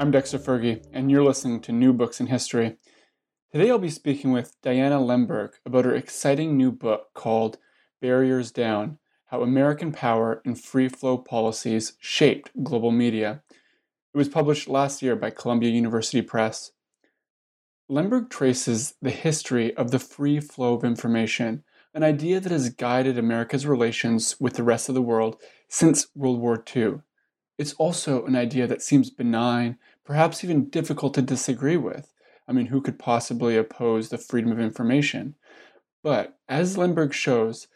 I'm Dexter Fergie, and you're listening to New Books in History. Today I'll be speaking with Diana Lemberg about her exciting new book called Barriers Down: How American Power and Free Flow Policies Shaped Global Media. It was published last year by Columbia University Press. Lemberg traces the history of the free flow of information, an idea that has guided America's relations with the rest of the world since World War II. It's also an idea that seems benign, perhaps even difficult to disagree with. I mean, who could possibly oppose the freedom of information? But as Lemberg shows,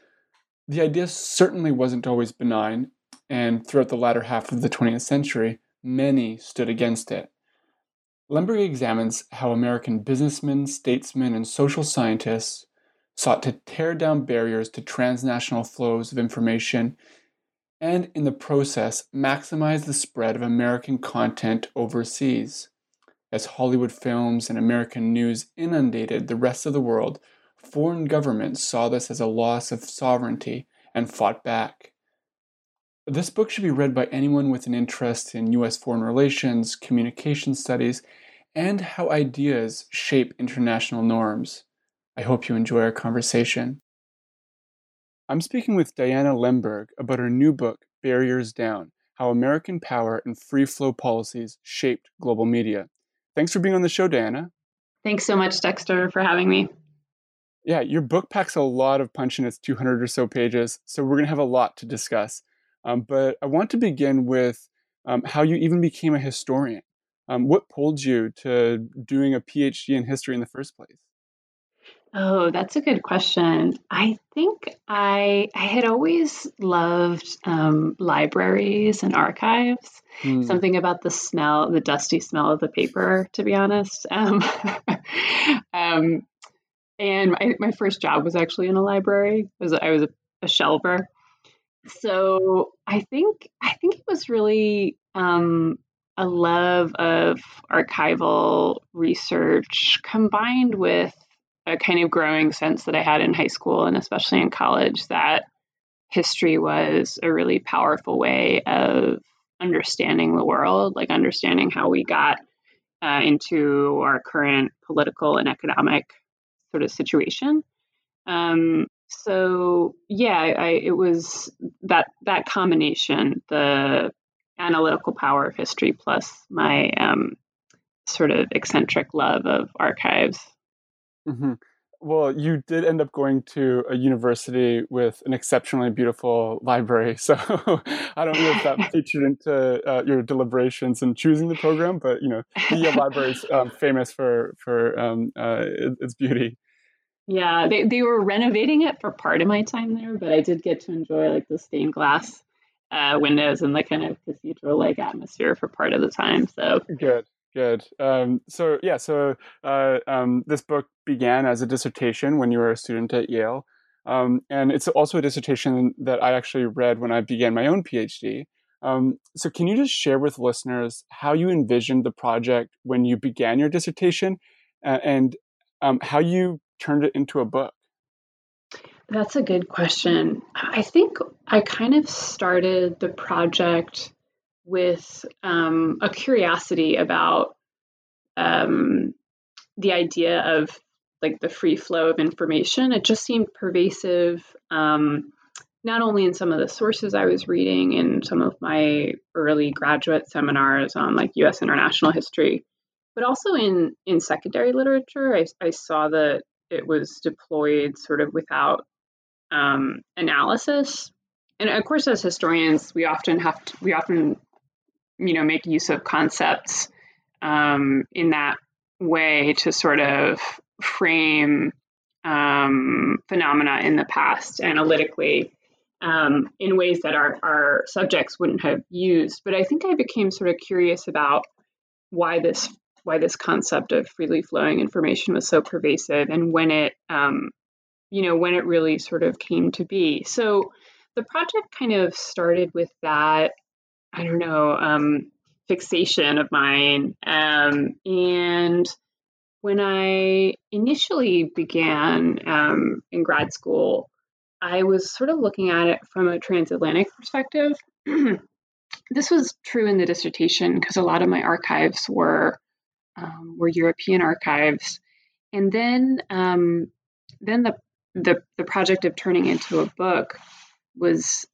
the idea certainly wasn't always benign, and throughout the latter half of the 20th century, many stood against it. Lemberg examines how American businessmen, statesmen, and social scientists sought to tear down barriers to transnational flows of information and in the process maximize the spread of American content overseas. As Hollywood films and American news inundated the rest of the world, foreign governments saw this as a loss of sovereignty and fought back. This book should be read by anyone with an interest in U.S. foreign relations, communication studies, and how ideas shape international norms. I hope you enjoy our conversation. I'm speaking with Diana Lemberg about her new book, Barriers Down: How American Power and Free Flow Policies Shaped Global Media. Thanks for being on the show, Diana. Thanks so much, Dexter, for having me. Yeah, your book packs a lot of punch in its 200 or so pages, so we're going to have a lot to discuss. But I want to begin with how you even became a historian. What pulled you to doing a PhD in history in the first place? Oh, that's a good question. I think I had always loved libraries and archives. Something about the smell, the dusty smell of the paper, to be honest. And my first job was actually in a library. I was a shelver. So I think it was really a love of archival research combined with a kind of growing sense that I had in high school and especially in college that history was a really powerful way of understanding the world, like understanding how we got into our current political and economic sort of situation. It was that combination, the analytical power of history plus my sort of eccentric love of archives. Mm-hmm. Well, you did end up going to a university with an exceptionally beautiful library, so I don't know if that featured into your deliberations in choosing the program, but you know, the Yale Library is famous for its beauty. Yeah, they were renovating it for part of my time there, but I did get to enjoy like the stained glass windows and the kind of cathedral-like atmosphere for part of the time. So good. Good. This book began as a dissertation when you were a student at Yale. And it's also a dissertation that I actually read when I began my own PhD. So can you just share with listeners how you envisioned the project when you began your dissertation and how you turned it into a book? That's a good question. I think I kind of started the project with a curiosity about the idea of like the free flow of information. It just seemed pervasive not only in some of the sources I was reading in some of my early graduate seminars on like U.S. international history, but also in secondary literature. I saw that it was deployed sort of without analysis. And of course, as historians, we often you know, make use of concepts in that way to sort of frame phenomena in the past analytically in ways that our subjects wouldn't have used. But I think I became sort of curious about why this concept of freely flowing information was so pervasive and when it really sort of came to be. So the project kind of started with that, I don't know, fixation of mine. And when I initially began in grad school, I was sort of looking at it from a transatlantic perspective. This was true in the dissertation because a lot of my archives were European archives, and then the project of turning into a book was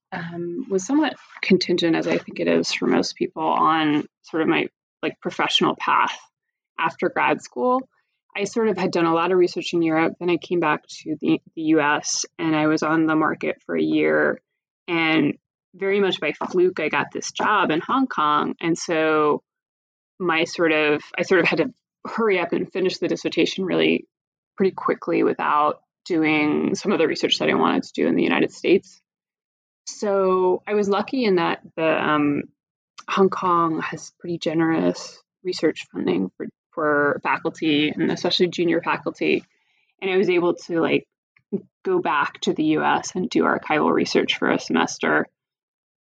somewhat contingent, as I think it is for most people, on sort of my like professional path after grad school. I sort of had done a lot of research in Europe, then I came back to the U.S. and I was on the market for a year, and very much by fluke, I got this job in Hong Kong, and so I sort of had to hurry up and finish the dissertation really pretty quickly without doing some of the research that I wanted to do in the United States. So I was lucky in that the Hong Kong has pretty generous research funding for faculty and especially junior faculty, and I was able to like go back to the U.S. and do archival research for a semester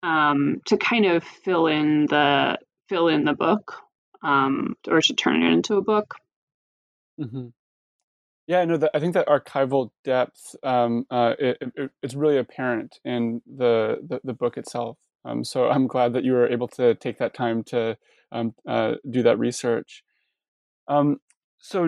to kind of fill in the book. Or to turn it into a book. Mm-hmm. Yeah, no, I think that archival depth it's really apparent in the book itself. So I'm glad that you were able to take that time to do that research. So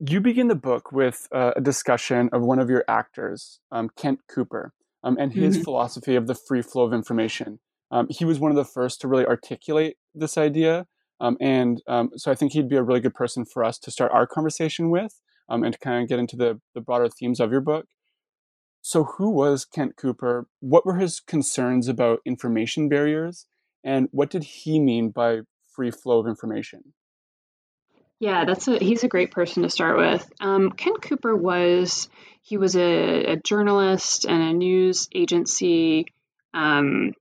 you begin the book with a discussion of one of your actors, Kent Cooper, and his mm-hmm. philosophy of the free flow of information. He was one of the first to really articulate this idea. So I think he'd be a really good person for us to start our conversation with and to kind of get into the broader themes of your book. So who was Kent Cooper? What were his concerns about information barriers? And what did he mean by free flow of information? Yeah, he's a great person to start with. Kent Cooper was a journalist and a news agency man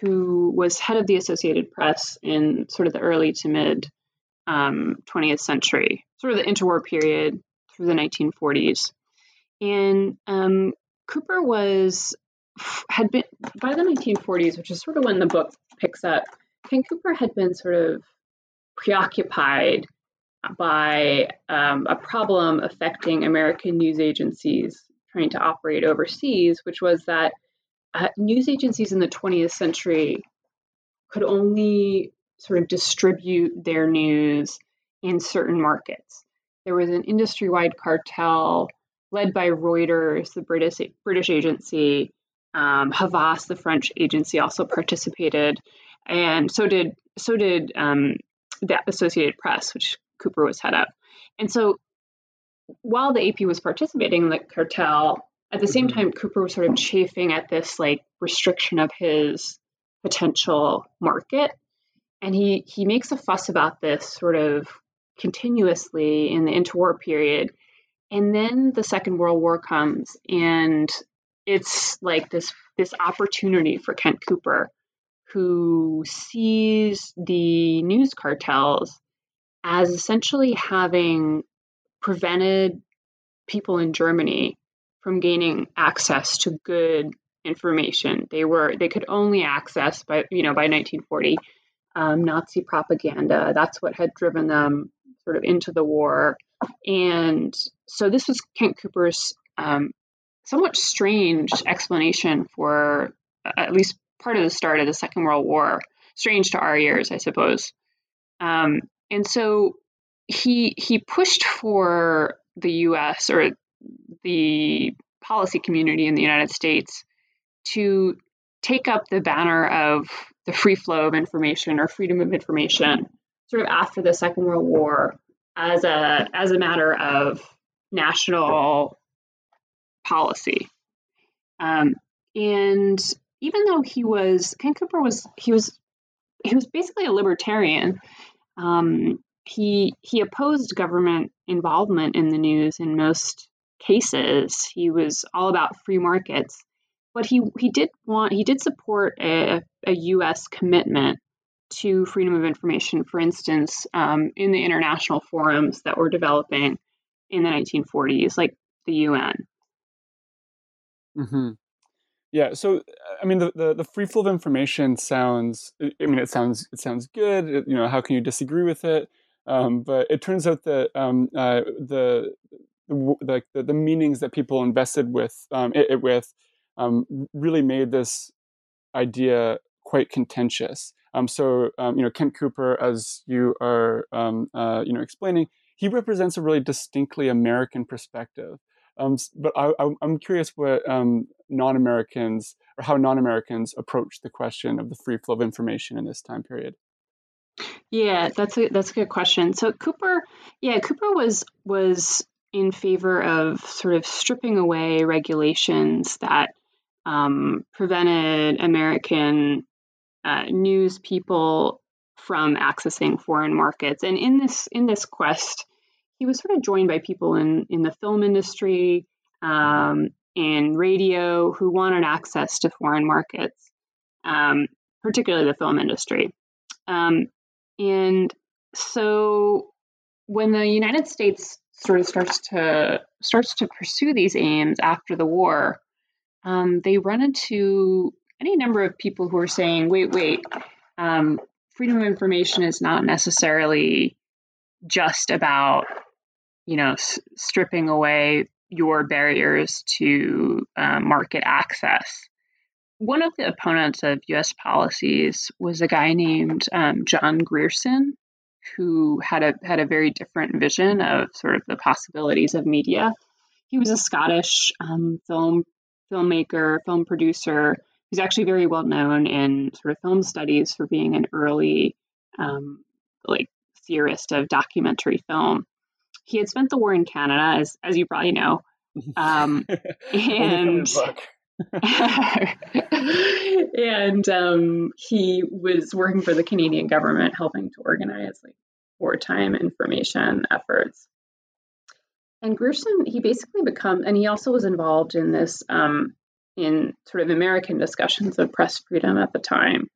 who was head of the Associated Press in sort of the early to mid 20th century, sort of the interwar period through the 1940s. And Cooper had been, by the 1940s, which is sort of when the book picks up, Kent Cooper had been sort of preoccupied by a problem affecting American news agencies trying to operate overseas, which was that news agencies in the 20th century could only sort of distribute their news in certain markets. There was an industry-wide cartel led by Reuters, the British agency. Havas, the French agency, also participated, and so did the Associated Press, which Cooper was head of. And so, while the AP was participating in the cartel, at the same time, Cooper was sort of chafing at this like restriction of his potential market. And he makes a fuss about this sort of continuously in the interwar period. And then the Second World War comes, and it's like this opportunity for Kent Cooper, who sees the news cartels as essentially having prevented people in Germany from gaining access to good information. They could only access by 1940 Nazi propaganda. That's what had driven them sort of into the war. And so this was Kent Cooper's somewhat strange explanation for at least part of the start of the Second World War. Strange to our ears, I suppose. And so he pushed for the U.S. or the policy community in the United States to take up the banner of the free flow of information or freedom of information sort of after the Second World War as a matter of national policy. And even though Kent Cooper was basically a libertarian, he opposed government involvement in the news in most cases. He was all about free markets, but he did support a U.S. commitment to freedom of information, for instance, in the international forums that were developing in the 1940s, like the UN. Mm-hmm. Yeah. So, I mean, the free flow of information sounds good. How can you disagree with it? But it turns out that the meanings that people invested really made this idea quite contentious. So, Kent Cooper, as you are explaining, he represents a really distinctly American perspective. But I'm curious what non-Americans or how non-Americans approach the question of the free flow of information in this time period. Yeah, that's a good question. So Cooper was in favor of sort of stripping away regulations that prevented American news people from accessing foreign markets, and in this quest, he was sort of joined by people in the film industry and radio who wanted access to foreign markets, particularly the film industry. And so when the United States sort of starts to pursue these aims after the war, they run into any number of people who are saying, wait, freedom of information is not necessarily just about stripping away your barriers to market access. One of the opponents of U.S. policies was a guy named John Grierson, who had a very different vision of sort of the possibilities of media. He was a Scottish film producer. He's actually very well known in sort of film studies for being an early theorist of documentary film. He had spent the war in Canada, as you probably know. And he was working for the Canadian government, helping to organize wartime information efforts. And Grierson, he also was involved in this, in sort of American discussions of press freedom at the time.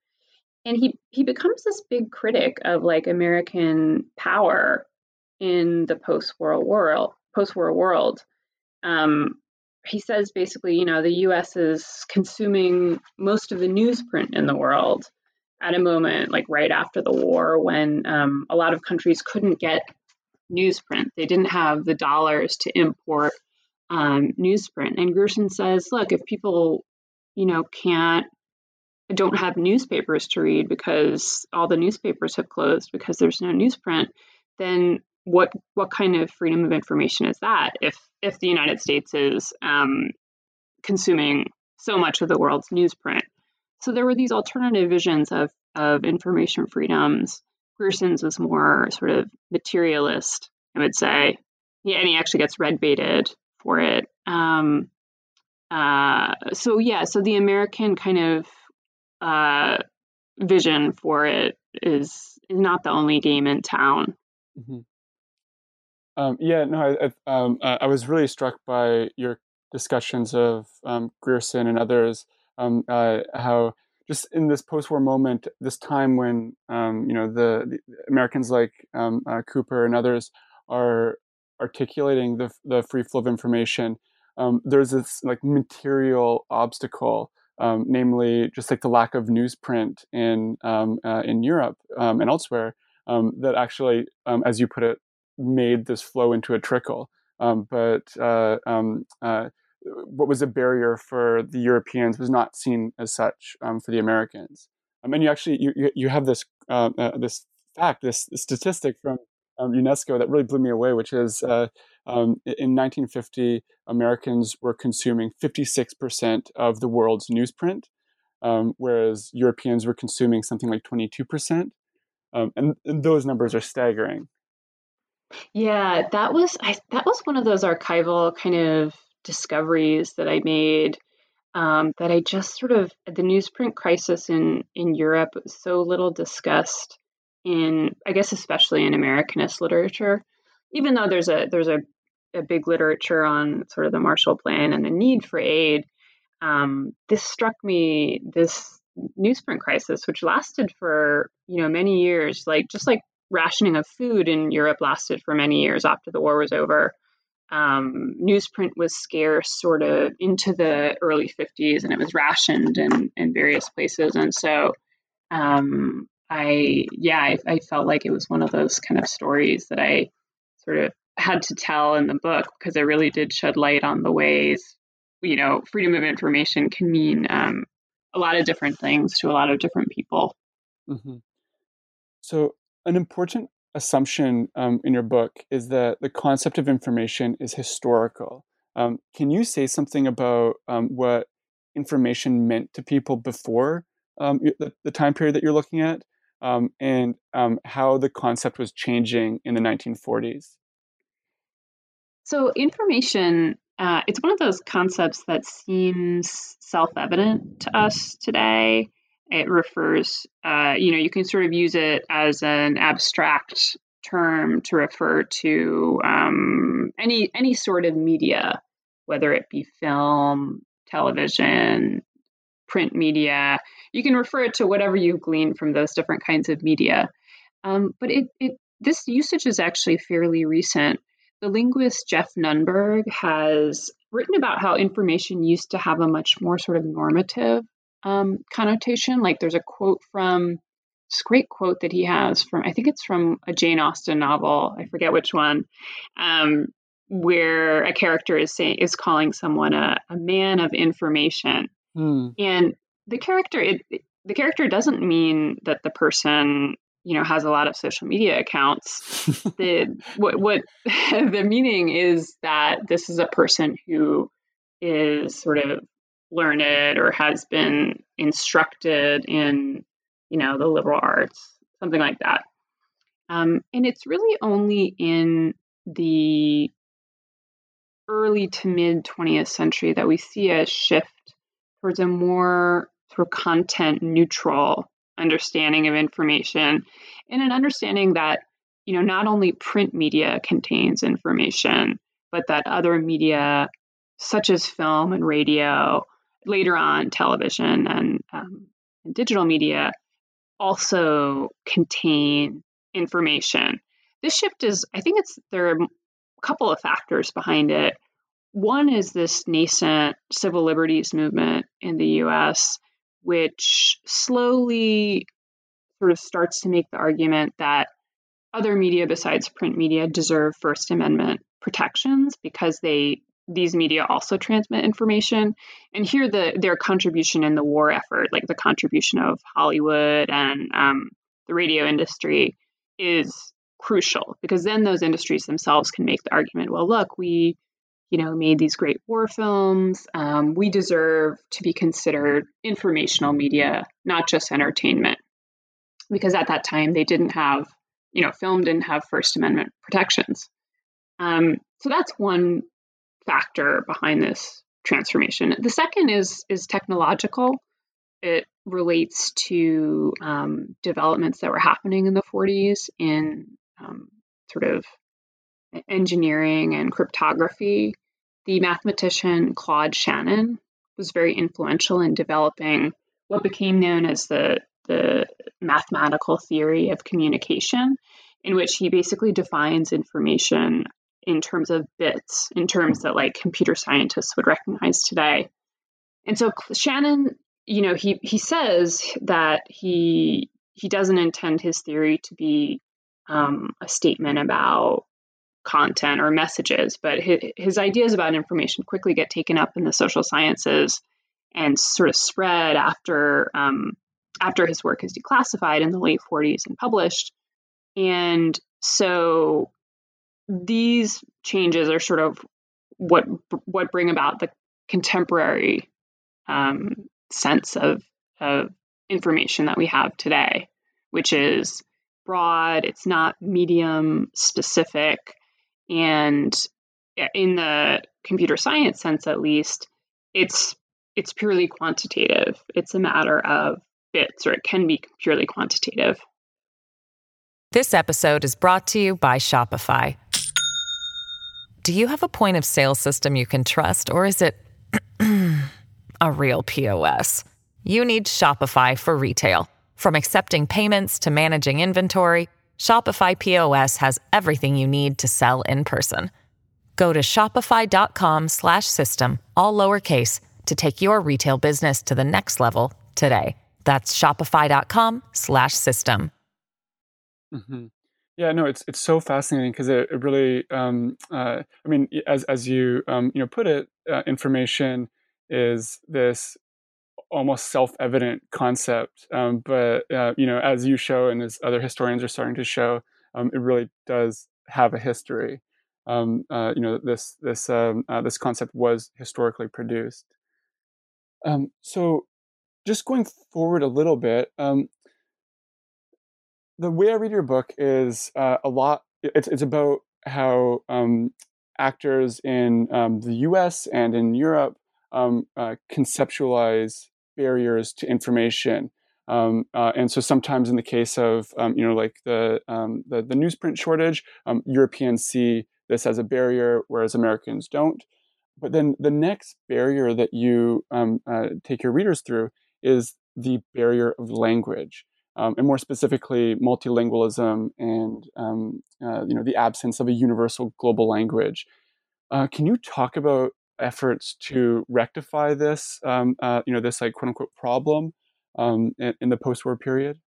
And he becomes this big critic of American power in the post-war world. He says basically, the U.S. is consuming most of the newsprint in the world at a moment right after the war when a lot of countries couldn't get newsprint. They didn't have the dollars to import newsprint. And Grierson says, look, if people, don't have newspapers to read because all the newspapers have closed because there's no newsprint, then what kind of freedom of information is that if the United States is consuming so much of the world's newsprint? So there were these alternative visions of information freedoms. Grierson's was more sort of materialist, I would say. Yeah, and he actually gets red-baited for it. So the American kind of vision for it is not the only game in town. Mm-hmm. I was really struck by your discussions of Grierson and others, how just in this post-war moment, this time when the Americans Cooper and others are articulating the free flow of information, there's this material obstacle, namely just the lack of newsprint in Europe and elsewhere, that actually, as you put it, made this flow into a trickle. But what was a barrier for the Europeans was not seen as such for the Americans. And you actually you have this this statistic from UNESCO that really blew me away, which is In 1950, Americans were consuming 56% of the world's newsprint, whereas Europeans were consuming something like 22%. And those numbers are staggering. Yeah, that was one of those archival kind of discoveries that I made, that I just sort of, the newsprint crisis in Europe was so little discussed in, I guess, especially in Americanist literature, even though there's a big literature on sort of the Marshall Plan and the need for aid. This struck me, this newsprint crisis, which lasted for, many years, just like rationing of food in Europe lasted for many years after the war was over. Newsprint was scarce sort of into the early 50s, and it was rationed in various places. And so I felt like it was one of those kind of stories that I sort of had to tell in the book, because it really did shed light on the ways, freedom of information can mean a lot of different things to a lot of different people. Mm-hmm. So an important assumption in your book is that the concept of information is historical. Can you say something about what information meant to people before the time period that you're looking at, and how the concept was changing in the 1940s? So information, it's one of those concepts that seems self-evident to us today. It refers, you can sort of use it as an abstract term to refer to any sort of media, whether it be film, television, print media. You can refer it to whatever you've gleaned from those different kinds of media. But this usage is actually fairly recent. The linguist Jeff Nunberg has written about how information used to have a much more sort of normative connotation. Like there's a quote from this great quote that he has from, I think it's from a Jane Austen novel, I forget which one, where a character is calling someone a man of information. Mm. And the character doesn't mean that the person, has a lot of social media accounts. What the meaning is that this is a person who is sort of learned or has been instructed in, the liberal arts, something like that. And it's really only in the early to mid 20th century that we see a shift towards a more sort of content neutral understanding of information, and an understanding that, not only print media contains information, but that other media such as film and radio, later on television and digital media, also contain information. This shift is, I think there are a couple of factors behind it. One is this nascent civil liberties movement in the US, which slowly sort of starts to make the argument that other media besides print media deserve First Amendment protections because these media also transmit information. And here their contribution in the war effort, like the contribution of Hollywood and the radio industry, is crucial, because then those industries themselves can make the argument, well, look, we, made these great war films. We deserve to be considered informational media, not just entertainment. Because at that time they didn't have, film didn't have First Amendment protections. So that's one factor behind this transformation. The second is technological. It relates to developments that were happening in the 40s in sort of engineering and cryptography. The mathematician Claude Shannon was very influential in developing what became known as the mathematical theory of communication, in which he basically defines information in terms of bits, in terms that like computer scientists would recognize today. And so Shannon, he says that he doesn't intend his theory to be a statement about content or messages, but his ideas about information quickly get taken up in the social sciences and sort of spread after his work is declassified in the late 40s and published. And so these changes are sort of what bring about the contemporary sense of information that we have today, which is broad, it's not medium specific. And in the computer science sense, at least, it's purely quantitative. It's a matter of bits, or it can be purely quantitative. This episode is brought to you by Shopify. Do you have a point of sale system you can trust, or is it a real POS? You need Shopify for retail. From accepting payments to managing inventory, Shopify POS has everything you need to sell in person. Go to shopify.com/system, all lowercase, to take your retail business to the next level today. That's shopify.com/system. Mm-hmm. Yeah, no, it's so fascinating because it really, I mean, as you put it, information is this almost self-evident concept, but as you show and as other historians are starting to show, it really does have a history. This concept was historically produced. So, just going forward a little bit. The way I read your book is a lot. It's about how actors in the U.S. and in Europe conceptualize barriers to information, and so sometimes in the case of the newsprint shortage, Europeans see this as a barrier, whereas Americans don't. But then the next barrier that you take your readers through is the barrier of language. And more specifically, multilingualism and the absence of a universal global language. Can you talk about efforts to rectify this, this like quote unquote problem in the post-war period?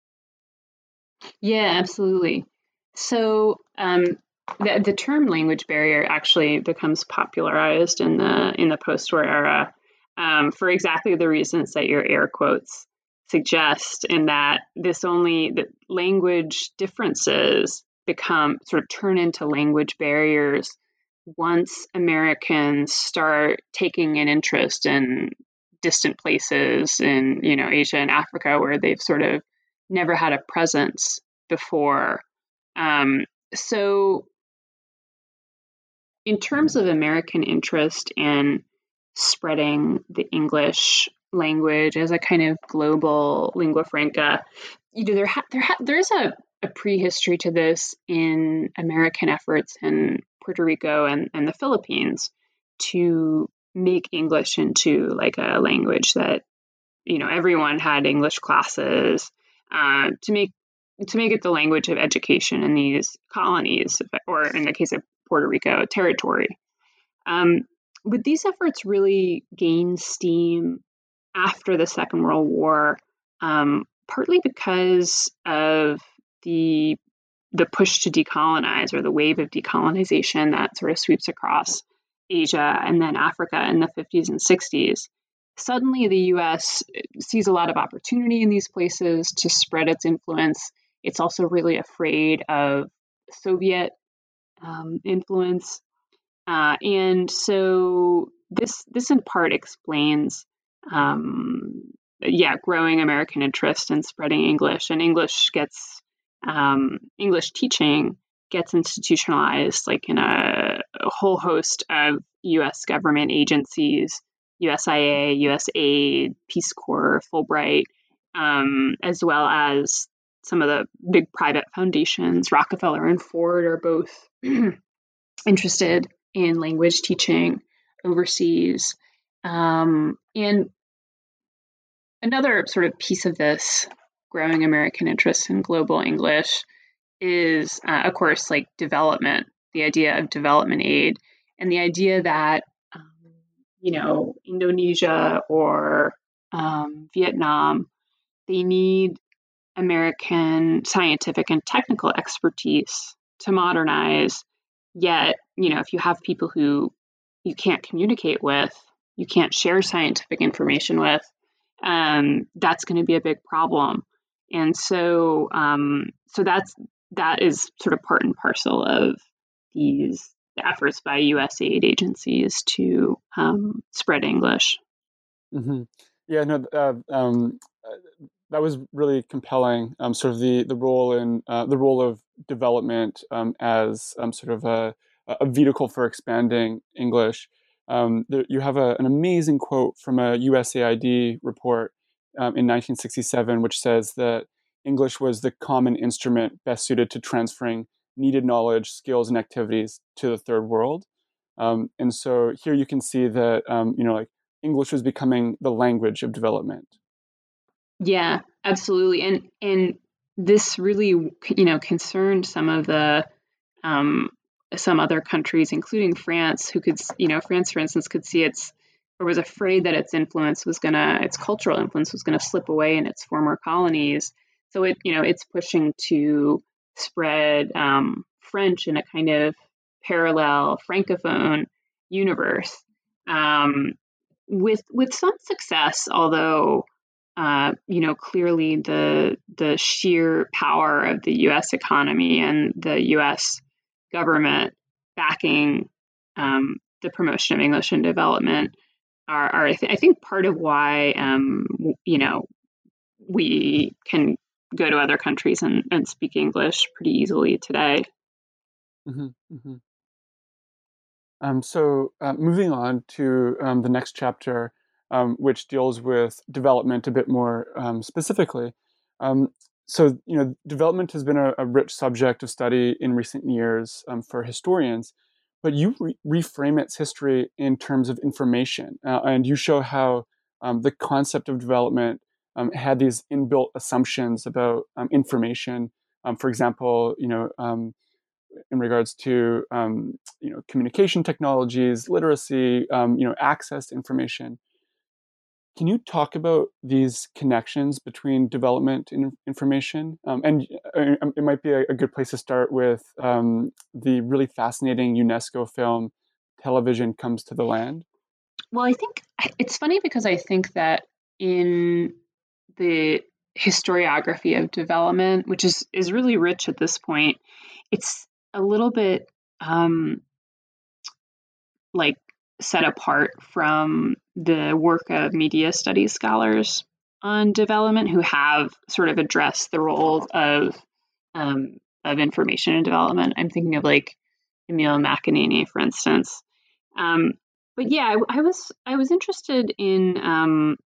Yeah, absolutely. So the term language barrier actually becomes popularized in the post-war era for exactly the reasons that your air quotes suggest, in that that language differences become sort of turn into language barriers once Americans start taking an interest in distant places in Asia and Africa where they've sort of never had a presence before. So in terms of American interest in spreading the English language as a kind of global lingua franca, there is a prehistory to this in American efforts in Puerto Rico and the Philippines to make English into like a language that everyone had English classes, to make it the language of education in these colonies, or in the case of Puerto Rico, territory. But these efforts really gained steam after the Second World War, partly because of the push to decolonize, or the wave of decolonization that sort of sweeps across Asia and then Africa in the 50s and 60s. Suddenly, the U.S. sees a lot of opportunity in these places to spread its influence. It's also really afraid of Soviet influence. And so this in part explains growing American interest in spreading English, and English teaching gets institutionalized, like in a whole host of U.S. government agencies, USIA, USAID, Peace Corps, Fulbright, as well as some of the big private foundations. Rockefeller and Ford are both interested in language teaching overseas. And another sort of piece of this growing American interest in global English is, of course, like development, the idea of development aid, and the idea that, Indonesia or Vietnam, they need American scientific and technical expertise to modernize. Yet, if you have people who you can't communicate with, you can't share scientific information with, that's going to be a big problem. And so that is sort of part and parcel of these efforts by USAID agencies to spread English. Mm-hmm. Yeah, no, that was really compelling. Sort of the role of development as sort of a vehicle for expanding English. You have an amazing quote from a USAID report in 1967, which says that English was the common instrument best suited to transferring needed knowledge, skills, and activities to the third world. And so here you can see that English was becoming the language of development. Yeah, absolutely, and this really concerned some of the some other countries, including France, who could France, for instance, could see or was afraid that its cultural influence was gonna slip away in its former colonies. So it's pushing to spread French in a kind of parallel francophone universe, with some success, although clearly the sheer power of the U.S. economy and the U.S. government backing the promotion of English and development are I think part of why we can go to other countries and speak English pretty easily today. Mm-hmm, mm-hmm. So moving on to the next chapter, which deals with development a bit more specifically. So development has been a rich subject of study in recent years for historians, but you reframe its history in terms of information, and you show how the concept of development had these inbuilt assumptions about information. For example, in regards to communication technologies, literacy, access to information. Can you talk about these connections between development and information? And it might be a good place to start with the really fascinating UNESCO film, Television Comes to the Land. Well, I think it's funny because I think that in the historiography of development, which is really rich at this point, it's a little bit set apart from the work of media studies scholars on development who have sort of addressed the role of information in development. I'm thinking of Emilio McEnany, for instance. But yeah, I was interested in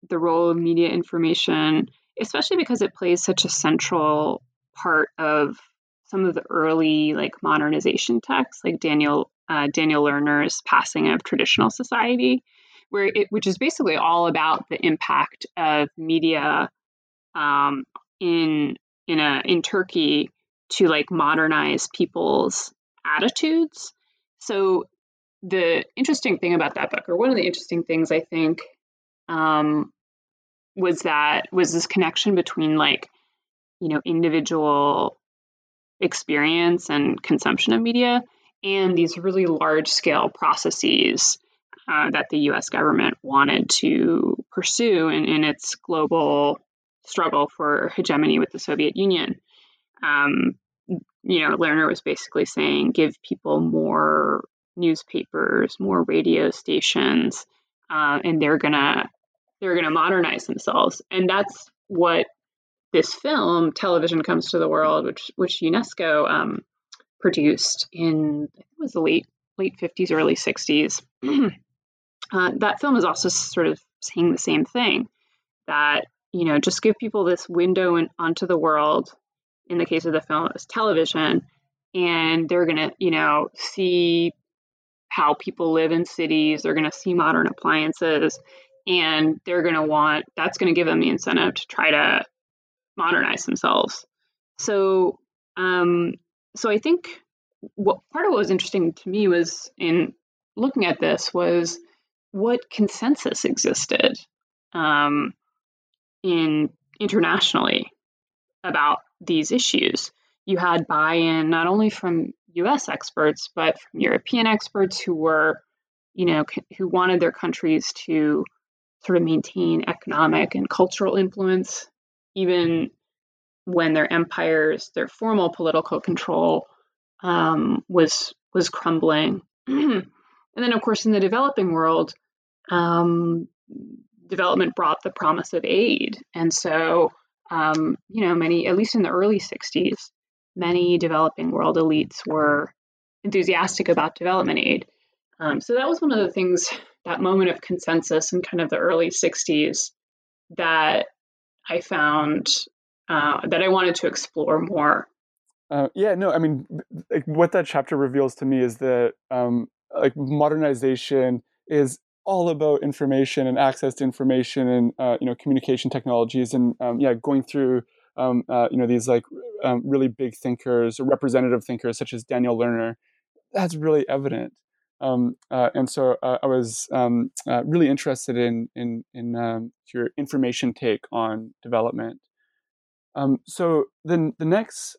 the role of media information, especially because it plays such a central part of some of the early modernization texts, like Daniel Lerner's Passing of Traditional Society, which is basically all about the impact of media in Turkey to modernize people's attitudes. So the interesting thing about that book, or one of the interesting things I think, was this connection between individual experience and consumption of media and these really large-scale processes that the U.S. government wanted to pursue in its global struggle for hegemony with the Soviet Union. Lerner was basically saying, give people more newspapers, more radio stations, and they're gonna modernize themselves. And that's what this film, Television Comes to the World, which UNESCO produced in, I think it was the late 50s, early 60s. That film is also sort of saying the same thing, that, just give people this window onto the world. In the case of the film, it was television, and they're going to, see how people live in cities. They're going to see modern appliances, and they're going to that's going to give them the incentive to try to modernize themselves. So, so I think part of what was interesting to me was in looking at this was what consensus existed internationally about these issues. You had buy-in not only from U.S. experts, but from European experts who were, who wanted their countries to sort of maintain economic and cultural influence, even when their empires, their formal political control was was crumbling. And then, of course, in the developing world, development brought the promise of aid. And so, many, at least in the early 60s, many developing world elites were enthusiastic about development aid. So that was one of the things, that moment of consensus in kind of the early 60s that I found that I wanted to explore more. What that chapter reveals to me is that modernization is all about information and access to information and, communication technologies and, going through, these really big thinkers or representative thinkers such as Daniel Lerner. That's really evident. I was really interested in your information take on development. So then the next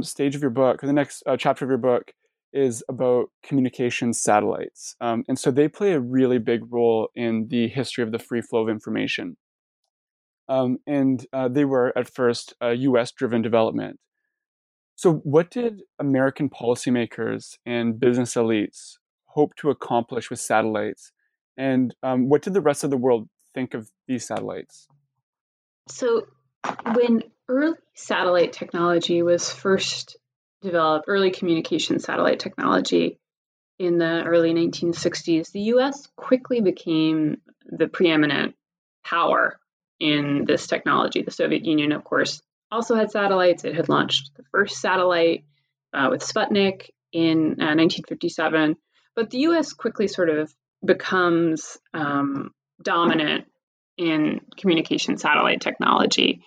stage of your book, or the next chapter of your book, is about communication satellites. And so they play a really big role in the history of the free flow of information. They were at first US-driven development. So what did American policymakers and business elites hope to accomplish with satellites? And what did the rest of the world think of these satellites? So when early satellite technology was first developed, early communication satellite technology in the early 1960s, the U.S. quickly became the preeminent power in this technology. The Soviet Union, of course, also had satellites. It had launched the first satellite with Sputnik in 1957. But the U.S. quickly sort of becomes dominant in communication satellite technology.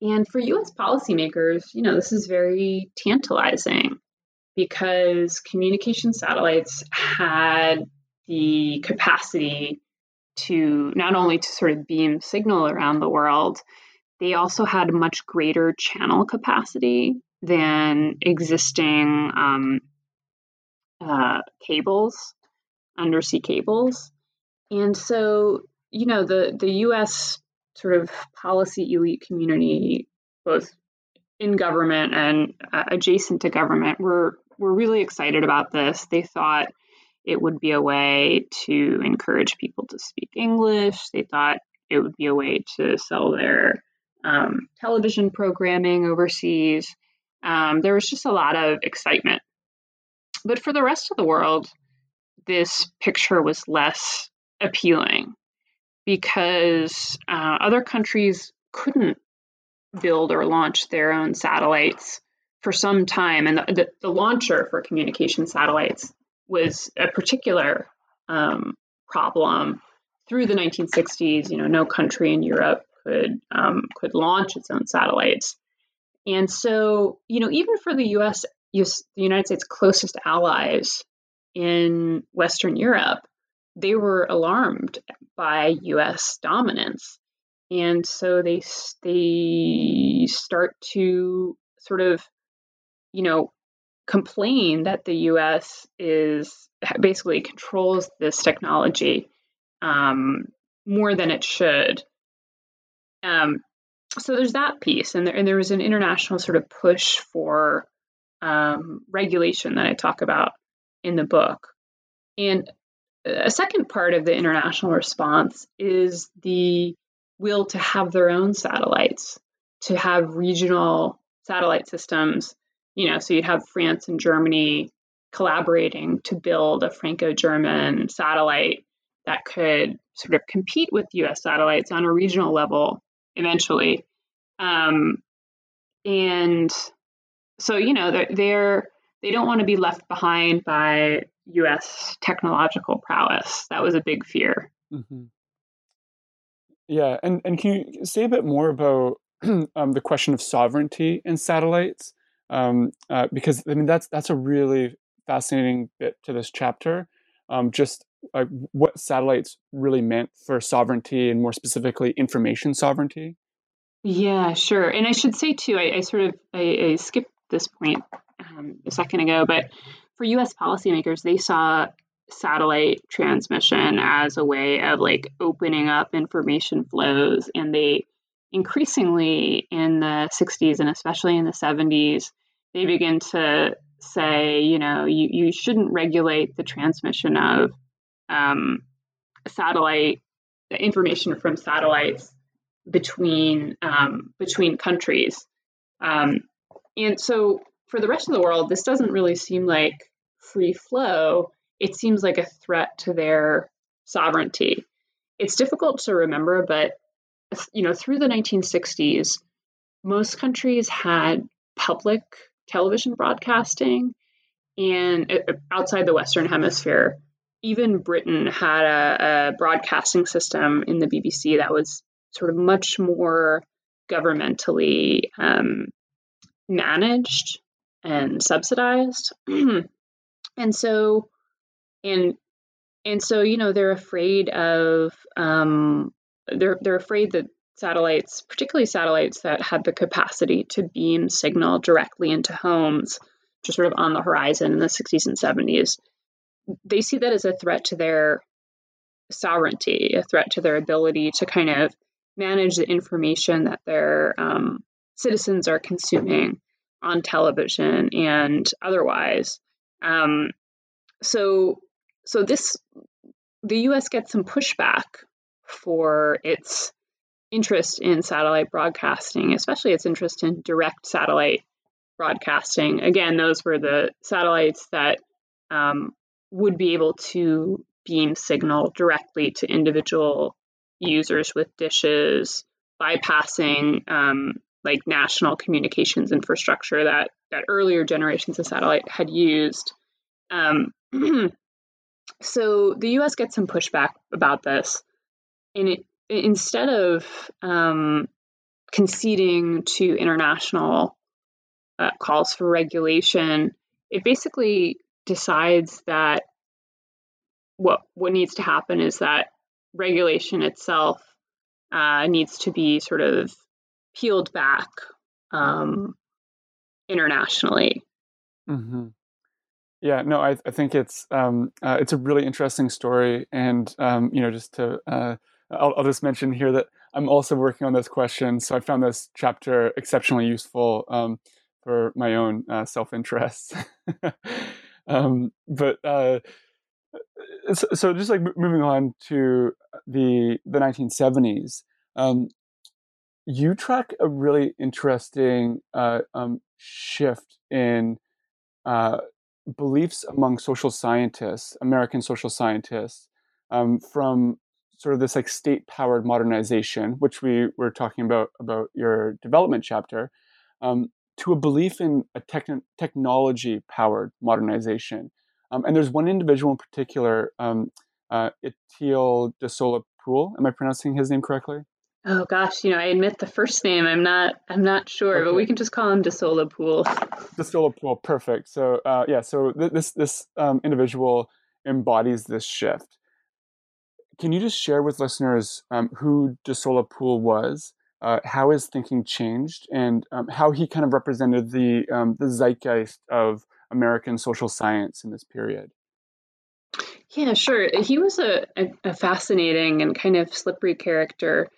And for U.S. policymakers, this is very tantalizing because communication satellites had the capacity to not only to sort of beam signal around the world, they also had much greater channel capacity than existing cables, undersea cables. And so, the U.S. sort of policy elite community, both in government and adjacent to government, were really excited about this. They thought it would be a way to encourage people to speak English. They thought it would be a way to sell their television programming overseas. There was just a lot of excitement. But for the rest of the world, this picture was less appealing because other countries couldn't build or launch their own satellites for some time. And the launcher for communication satellites was a particular problem. Through the 1960s, no country in Europe could launch its own satellites. And so, even for the U.S., the United States' closest allies in Western Europe, they were alarmed by U.S. dominance. And so they start to sort of, complain that the U.S. is basically controls this technology more than it should. So there's that piece. And there was an international sort of push for regulation that I talk about in the book. And a second part of the international response is the will to have their own satellites, to have regional satellite systems. So you'd have France and Germany collaborating to build a Franco-German satellite that could sort of compete with U.S. satellites on a regional level eventually. And so, they don't want to be left behind by U.S. technological prowess. That was a big fear. Mm-hmm. Yeah. And can you say a bit more about the question of sovereignty in satellites? Because that's a really fascinating bit to this chapter. What satellites really meant for sovereignty and more specifically information sovereignty. Yeah, sure. And I should say too, I skipped this point a second ago, but for U.S. policymakers, they saw satellite transmission as a way of opening up information flows. And they increasingly in the 60s and especially in the 70s, they begin to say, you know, you shouldn't regulate the transmission of satellite information from satellites between countries. And so for the rest of the world, this doesn't really seem like free flow. It seems like a threat to their sovereignty. It's difficult to remember, but, you know, through the 1960s, most countries had public television broadcasting, and outside the Western Hemisphere, even Britain had a broadcasting system in the BBC that was sort of much more governmentally managed and subsidized. And so, you know, they're afraid that satellites, particularly satellites that had the capacity to beam signal directly into homes, which are sort of on the horizon in the 60s and 70s, they see that as a threat to their sovereignty, a threat to their ability to kind of manage the information that their citizens are consuming on television and otherwise. So the U.S. gets some pushback for its interest in satellite broadcasting, especially its interest in direct satellite broadcasting. Again, those were the satellites that would be able to beam signal directly to individual users with dishes, bypassing like national communications infrastructure that earlier generations of satellite had used. So the U.S. gets some pushback about this, and instead of conceding to international calls for regulation, it basically decides that what needs to happen is that regulation itself needs to be sort of peeled back internationally. Mm-hmm. Yeah, no, I think it's a really interesting story, and you know, just to I'll just mention here that I'm also working on this question, so I found this chapter exceptionally useful for my own self-interest. So just like moving on to the 1970s, you track a really interesting shift in beliefs among social scientists, American social scientists, from sort of this like state-powered modernization, which we were talking about your development chapter, to a belief in a technology-powered modernization. And there's one individual in particular, Ithiel de Sola Pool. Am I pronouncing his name correctly? Oh gosh, you know, I admit the first name. I'm not sure, okay. But we can just call him de Sola Pool. De Sola Pool, perfect. So this individual embodies this shift. Can you just share with listeners who de Sola Pool was, how his thinking changed, and how he kind of represented the zeitgeist of American social science in this period? Yeah, sure. He was a fascinating and kind of slippery character.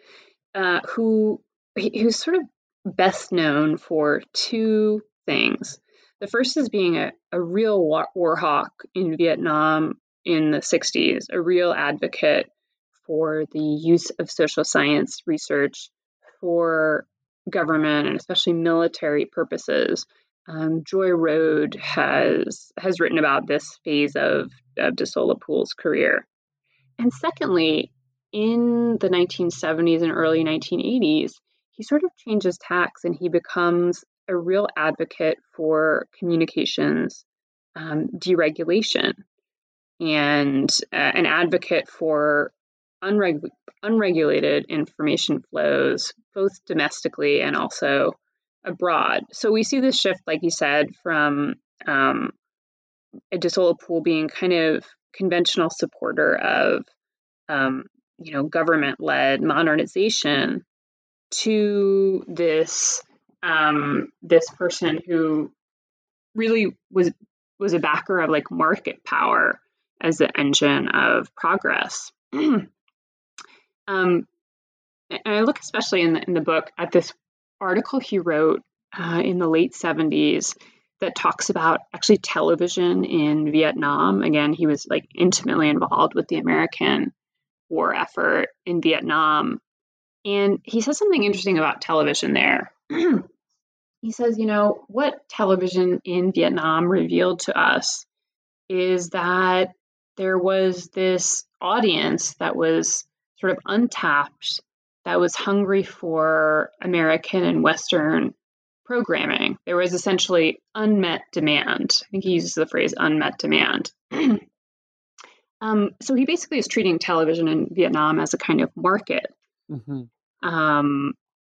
He was sort of best known for two things. The first is being a real war hawk in Vietnam in the 60s, a real advocate for the use of social science research for government and especially military purposes. Joy Rohde has written about this phase of de Sola Pool's career. And secondly, in the 1970s and early 1980s, he sort of changes tacks and he becomes a real advocate for communications deregulation and an advocate for unregulated information flows, both domestically and also abroad. So we see this shift, like you said, from de Sola Pool being kind of conventional supporter of, you know, government-led modernization to this this person who really was a backer of like market power as the engine of progress. And I look especially in the book at this article he wrote in the late 70s that talks about actually television in Vietnam. Again, he was like intimately involved with the American war effort in Vietnam. And he says something interesting about television there. He says, you know, what television in Vietnam revealed to us is that there was this audience that was sort of untapped, that was hungry for American and Western programming. There was essentially unmet demand. I think he uses the phrase unmet demand. So he basically is treating television in Vietnam as a kind of market. Mm-hmm.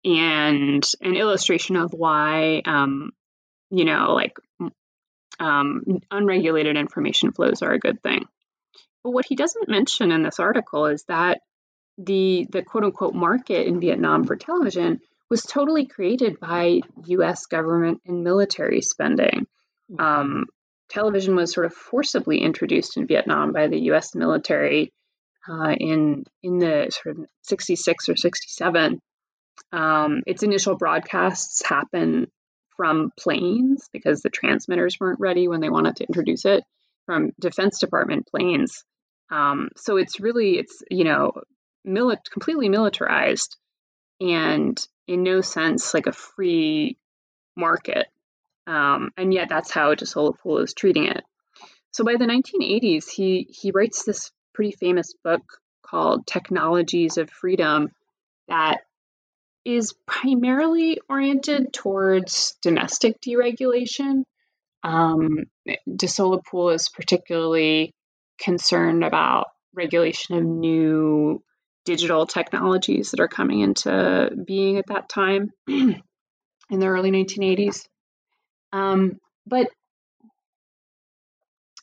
And an illustration of why, unregulated information flows are a good thing. But what he doesn't mention in this article is that the quote unquote market in Vietnam for television was totally created by U.S. government and military spending. Television was sort of forcibly introduced in Vietnam by the U.S. military in the sort of 66 or 67. Its initial broadcasts happen from planes because the transmitters weren't ready when they wanted to introduce it, from Defense Department planes. So it's really, completely militarized and in no sense like a free market. And yet that's how de Sola Pool is treating it. So by the 1980s, he writes this pretty famous book called Technologies of Freedom that is primarily oriented towards domestic deregulation. De Sola Pool is particularly concerned about regulation of new digital technologies that are coming into being at that time in the early 1980s. But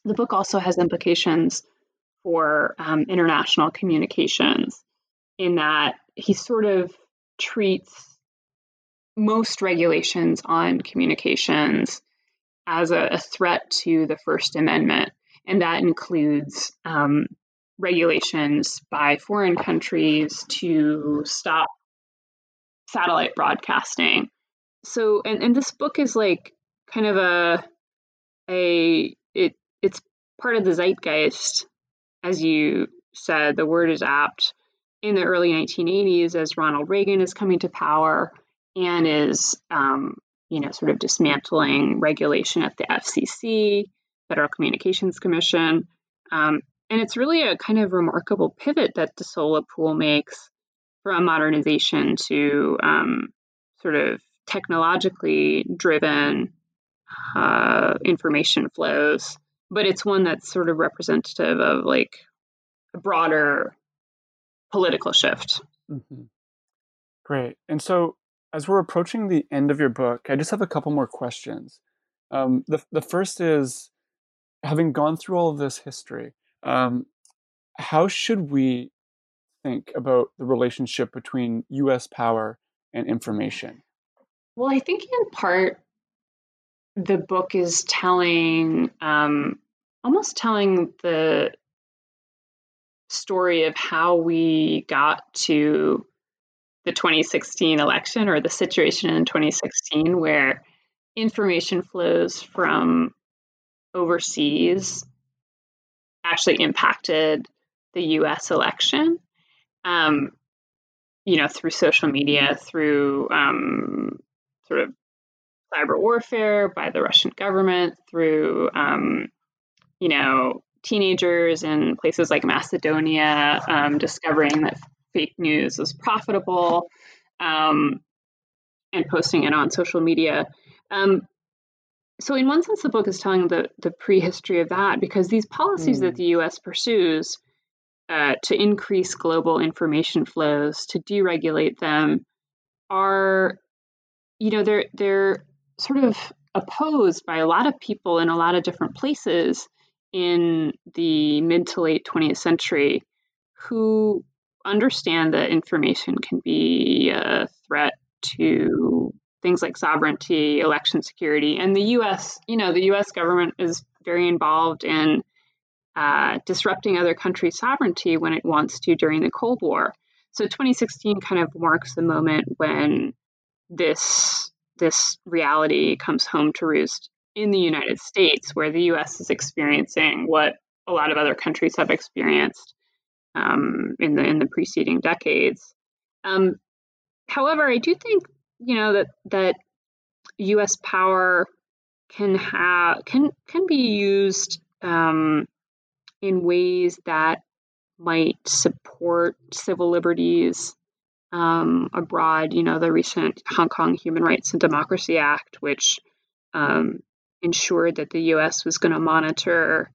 the book also has implications for international communications in that he sort of treats most regulations on communications as a threat to the First Amendment. And that includes regulations by foreign countries to stop satellite broadcasting. So, and this book is like kind of it's part of the zeitgeist, as you said, the word is apt, in the early 1980s as Ronald Reagan is coming to power and is, sort of dismantling regulation at the FCC, Federal Communications Commission. And it's really a kind of remarkable pivot that de Sola Pool makes from modernization to sort of technologically driven information flows. But it's one that's sort of representative of like a broader political shift. Mm-hmm. Great. And so as we're approaching the end of your book, I just have a couple more questions. The first is, having gone through all of this history, how should we think about the relationship between U.S. power and information? Well, I think in part, the book is telling, almost telling the story of how we got to the 2016 election, or the situation in 2016 where information flows from overseas actually impacted the U.S. election, through social media, through sort of cyber warfare by the Russian government, through, teenagers in places like Macedonia discovering that fake news was profitable and posting it on social media. So in one sense, the book is telling the prehistory of that, because these policies that the U.S. pursues to increase global information flows, to deregulate them, are, they're sort of opposed by a lot of people in a lot of different places in the mid to late 20th century who understand that information can be a threat to things like sovereignty, election security. And the U.S., the U.S. government is very involved in disrupting other countries' sovereignty when it wants to during the Cold War. So 2016 kind of marks the moment when this reality comes home to roost in the United States, where the U.S. is experiencing what a lot of other countries have experienced in the preceding decades. However, I do think, that U.S. power can be used in ways that might support civil liberties abroad. The recent Hong Kong Human Rights and Democracy Act, which ensured that the U.S. was going to monitor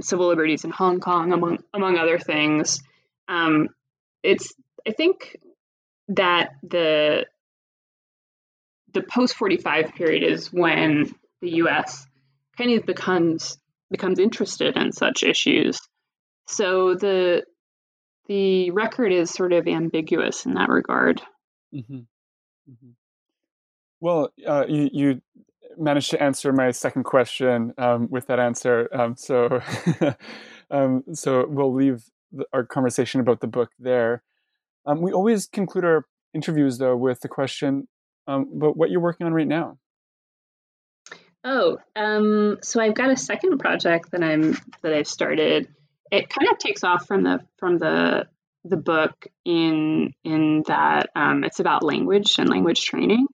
civil liberties in Hong Kong, among other things. I think that the post-45 period is when the U.S. kind of becomes interested in such issues. So the record is sort of ambiguous in that regard. Mm-hmm. Mm-hmm. Well, you managed to answer my second question with that answer. So we'll leave our conversation about the book there. We always conclude our interviews, though, with the question, but what you're working on right now? So I've got a second project that I've started. It kind of takes off from the book in that it's about language and language training,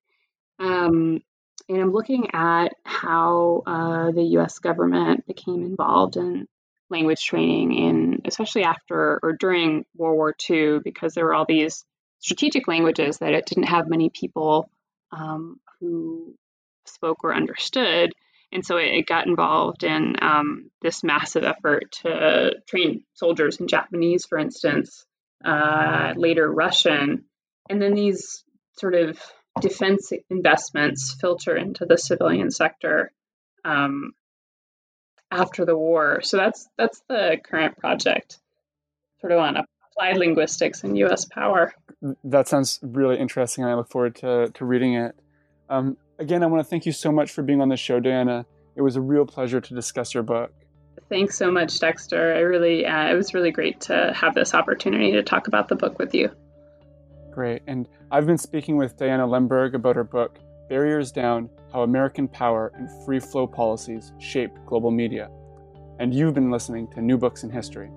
and I'm looking at how the U.S. government became involved in language training, in especially after or during World War II, because there were all these strategic languages that it didn't have many people who spoke or understood. And so it got involved in this massive effort to train soldiers in Japanese, for instance, later Russian. And then these sort of defense investments filter into the civilian sector after the war. So that's the current project, sort of on applied linguistics and U.S. power. That sounds really interesting, and I look forward to reading it. Again, I want to thank you so much for being on the show, Diana. It was a real pleasure to discuss your book. Thanks so much, Dexter. It was really great to have this opportunity to talk about the book with you. Great. And I've been speaking with Diana Lemberg about her book, Barriers Down: How American Power and Free Flow Policies Shaped Global Media. And you've been listening to New Books in History.